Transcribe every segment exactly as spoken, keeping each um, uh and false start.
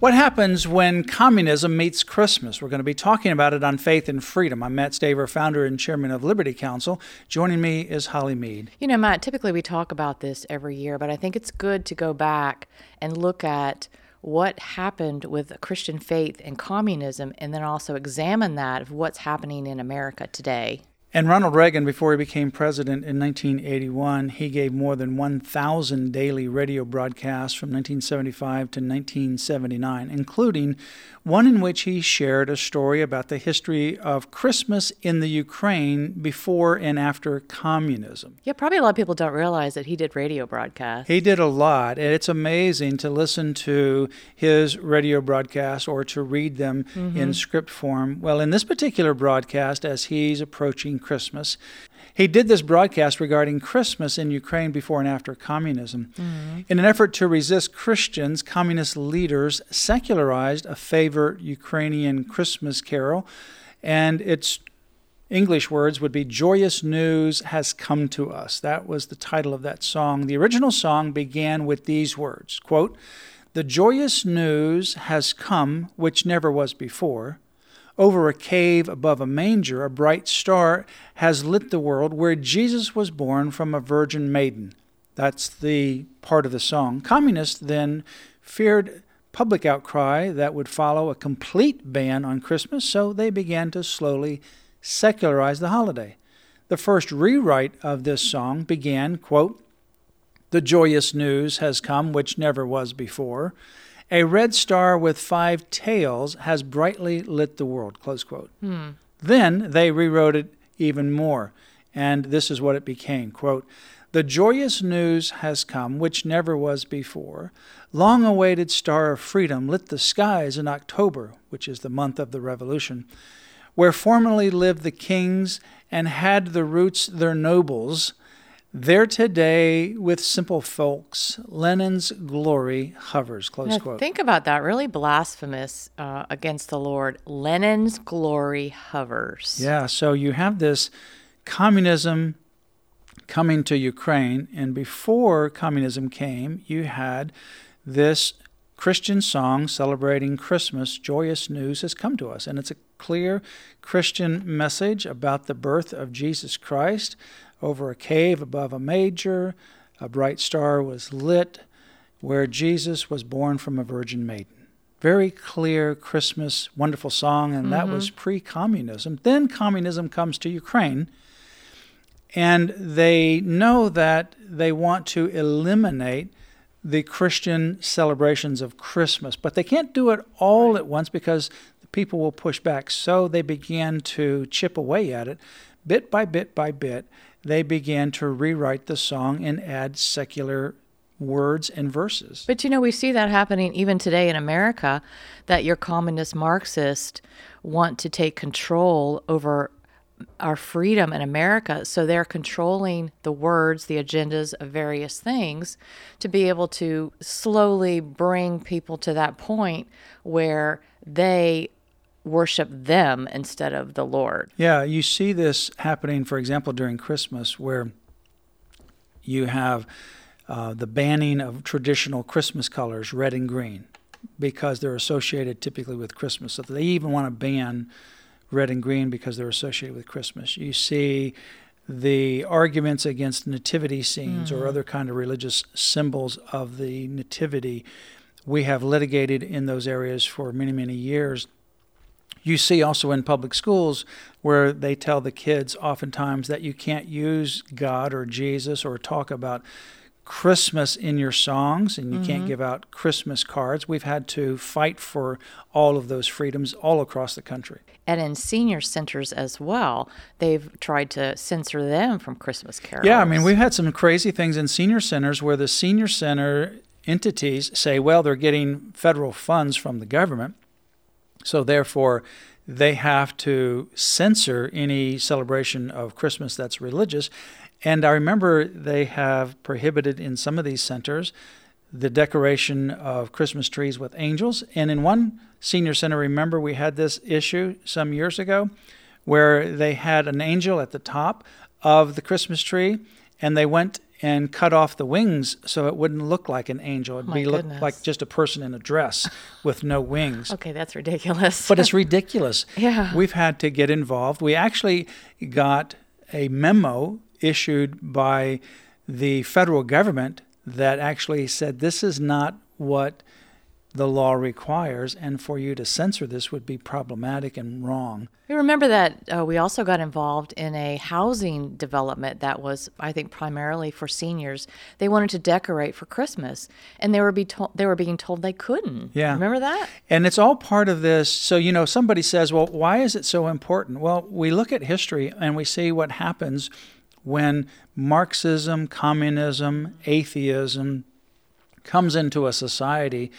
What happens when communism meets Christmas? We're going to be talking about it on Faith and Freedom. I'm Matt Staver, founder and chairman of Liberty Counsel. Joining me is Holly Mead. You know, Matt, typically we talk about this every year, but I think it's good to go back and look at what happened with Christian faith and communism, and then also examine that of what's happening in America today. And Ronald Reagan, before he became president in nineteen eighty-one, he gave more than one thousand daily radio broadcasts from nineteen seventy-five to nineteen seventy-nine, including one in which he shared a story about the history of Christmas in the Ukraine before and after communism. Yeah, probably a lot of people don't realize that he did radio broadcasts. He did a lot, and it's amazing to listen to his radio broadcasts or to read them mm-hmm. in script form. Well, in this particular broadcast, as he's approaching Christmas. He did this broadcast regarding Christmas in Ukraine before and after communism. Mm-hmm. In an effort to resist Christians, communist leaders secularized a favorite Ukrainian Christmas carol, and its English words would be "Joyous News Has Come to Us." That was the title of that song. The original song began with these words, quote, "The joyous news has come, which never was before. Over a cave above a manger, a bright star has lit the world where Jesus was born from a virgin maiden." That's the part of the song. Communists then feared public outcry that would follow a complete ban on Christmas, so they began to slowly secularize the holiday. The first rewrite of this song began, quote, "The joyous news has come, which never was before. A red star with five tails has brightly lit the world," close quote. Hmm. Then they rewrote it even more, and this is what it became, quote, "The joyous news has come, which never was before. Long-awaited star of freedom lit the skies in October," which is the month of the revolution, "where formerly lived the kings and had the roots their nobles. There today with simple folks, Lenin's glory hovers," close now, quote. Think about that, really blasphemous uh, against the Lord. Lenin's glory hovers. Yeah, so you have this communism coming to Ukraine, and before communism came, you had this Christian song celebrating Christmas, "Joyous News Has Come to Us," and it's a clear Christian message about the birth of Jesus Christ. Over a cave above a manger, a bright star was lit where Jesus was born from a virgin maiden. Very clear Christmas, wonderful song, and mm-hmm. that was pre-communism. Then communism comes to Ukraine, and they know that they want to eliminate the Christian celebrations of Christmas, but they can't do it all at once because the people will push back. So they began to chip away at it, bit by bit by bit. They began to rewrite the song and add secular words and verses. But, you know, we see that happening even today in America, that your communist Marxists want to take control over our freedom in America, so they're controlling the words, the agendas of various things to be able to slowly bring people to that point where they worship them instead of the Lord. Yeah, you see this happening, for example, during Christmas, where you have uh, the banning of traditional Christmas colors, red and green, because they're associated typically with Christmas. So they even want to ban red and green because they're associated with Christmas. You see the arguments against nativity scenes mm-hmm. or other kind of religious symbols of the nativity. We have litigated in those areas for many, many years. You see also in public schools where they tell the kids oftentimes that you can't use God or Jesus or talk about Christmas in your songs, and you mm-hmm. can't give out Christmas cards. We've had to fight for all of those freedoms all across the country. And in senior centers as well, they've tried to censor them from Christmas carols. Yeah, I mean, we've had some crazy things in senior centers where the senior center entities say, well, they're getting federal funds from the government. So therefore, they have to censor any celebration of Christmas that's religious. And I remember they have prohibited in some of these centers the decoration of Christmas trees with angels. And in one senior center, remember we had this issue some years ago where they had an angel at the top of the Christmas tree, and they went and cut off the wings so it wouldn't look like an angel. It'd My be look like just a person in a dress with no wings. Okay, that's ridiculous. But it's ridiculous. Yeah. We've had to get involved. We actually got a memo issued by the federal government that actually said this is not what the law requires, and for you to censor this would be problematic and wrong. We remember that uh, we also got involved in a housing development that was, I think, primarily for seniors. They wanted to decorate for Christmas, and they were be to- they were being told they couldn't. Yeah. Remember that? And it's all part of this. So, you know, somebody says, well, why is it so important? Well, we look at history, and we see what happens when Marxism, communism, atheism comes into a society.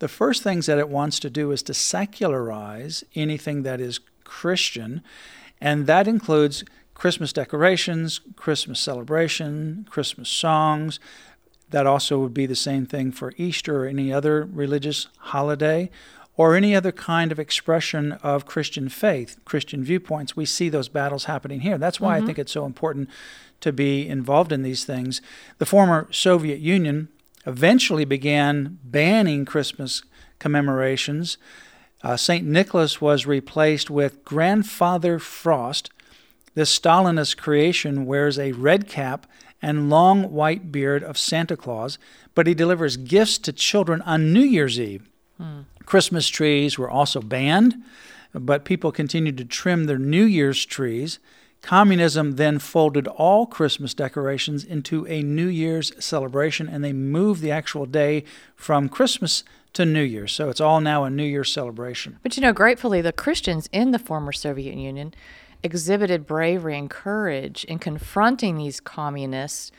The first things that it wants to do is to secularize anything that is Christian, and that includes Christmas decorations, Christmas celebration, Christmas songs. That also would be the same thing for Easter or any other religious holiday or any other kind of expression of Christian faith, Christian viewpoints. We see those battles happening here. That's why mm-hmm. I think it's so important to be involved in these things. The former Soviet Union eventually began banning Christmas commemorations. Uh, Saint Nicholas was replaced with Grandfather Frost. This Stalinist creation wears a red cap and long white beard of Santa Claus, but he delivers gifts to children on New Year's Eve. Hmm. Christmas trees were also banned, but people continued to trim their New Year's trees. Communism then folded all Christmas decorations into a New Year's celebration, and they moved the actual day from Christmas to New Year's. So it's all now a New Year's celebration. But, you know, gratefully, the Christians in the former Soviet Union exhibited bravery and courage in confronting these communists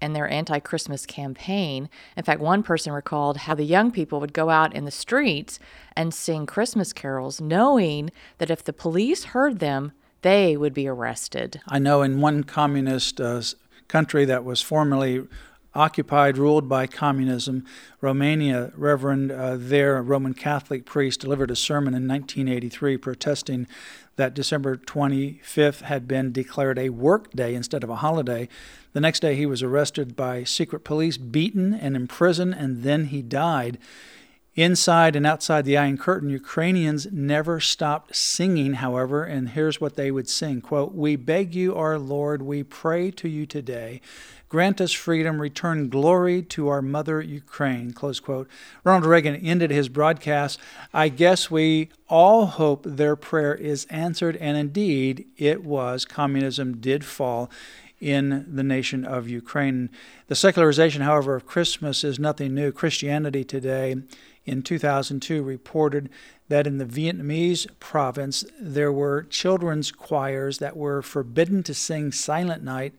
and their anti-Christmas campaign. In fact, one person recalled how the young people would go out in the streets and sing Christmas carols, knowing that if the police heard them, they would be arrested. I know in one communist uh, country that was formerly occupied, ruled by communism, Romania, Reverend uh, there, a Roman Catholic priest, delivered a sermon in nineteen eighty-three protesting that December twenty-fifth had been declared a work day instead of a holiday. The next day he was arrested by secret police, beaten and imprisoned, and then he died. Inside and outside the Iron Curtain, Ukrainians never stopped singing, however, and here's what they would sing, quote, "We beg you, our Lord, we pray to you today. Grant us freedom, return glory to our mother Ukraine," close quote. Ronald Reagan ended his broadcast, "I guess we all hope their prayer is answered," and indeed it was. Communism did fall in the nation of Ukraine. The secularization, however, of Christmas is nothing new. Christianity Today in two thousand two reported that in the Vietnamese province there were children's choirs that were forbidden to sing Silent Night,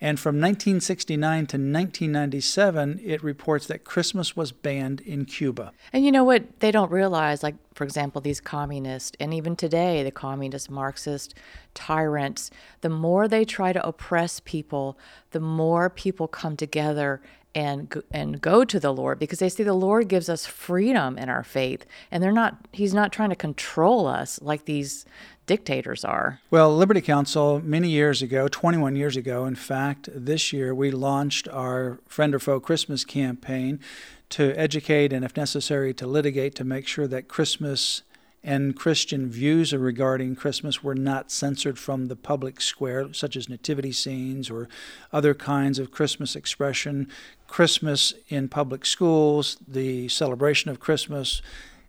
and from nineteen sixty-nine to nineteen ninety-seven it reports that Christmas was banned in Cuba. And you know what they don't realize, like, for example, these communists, and even today the communist Marxist tyrants, the more they try to oppress people, the more people come together and and go to the Lord, because they see the Lord gives us freedom in our faith, and they're not he's not trying to control us like these dictators are. Well, Liberty Counsel, many years ago, twenty-one years ago, in fact, this year we launched our Friend or Foe Christmas campaign to educate and, if necessary, to litigate to make sure that Christmas and Christian views regarding Christmas were not censored from the public square, such as nativity scenes or other kinds of Christmas expression, Christmas in public schools, the celebration of Christmas,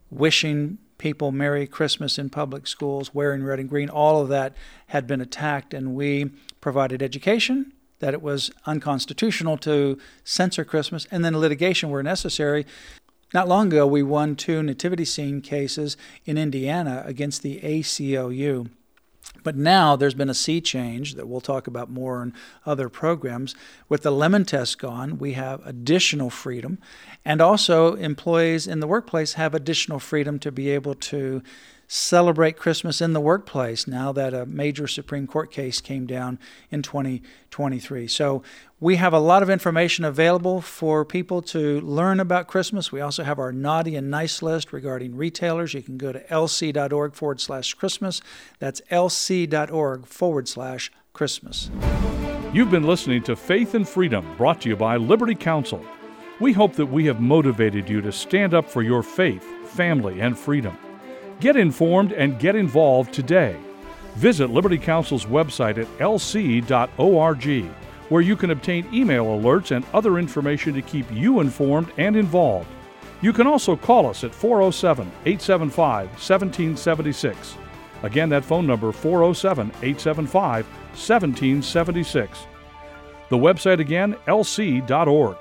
wishing people Merry Christmas in public schools, wearing red and green. All of that had been attacked, and we provided education that it was unconstitutional to censor Christmas, and then litigation where necessary. Not long ago, we won two nativity scene cases in Indiana against the A C L U. But now there's been a sea change that we'll talk about more in other programs. With the Lemon test gone, we have additional freedom. And also, employees in the workplace have additional freedom to be able to celebrate Christmas in the workplace now that a major Supreme Court case came down in twenty twenty-three. So we have a lot of information available for people to learn about Christmas. We also have our naughty and nice list regarding retailers. You can go to lc.org forward slash Christmas. That's lc.org forward slash Christmas. You've been listening to Faith and Freedom, brought to you by Liberty Counsel. We hope that we have motivated you to stand up for your faith, family, and freedom. Get informed and get involved today. Visit Liberty Counsel's website at l c dot org, where you can obtain email alerts and other information to keep you informed and involved. You can also call us at four oh seven, eight seven five, one seven seven six. Again, that phone number, four oh seven, eight seven five, one seven seven six. The website again, l c dot org.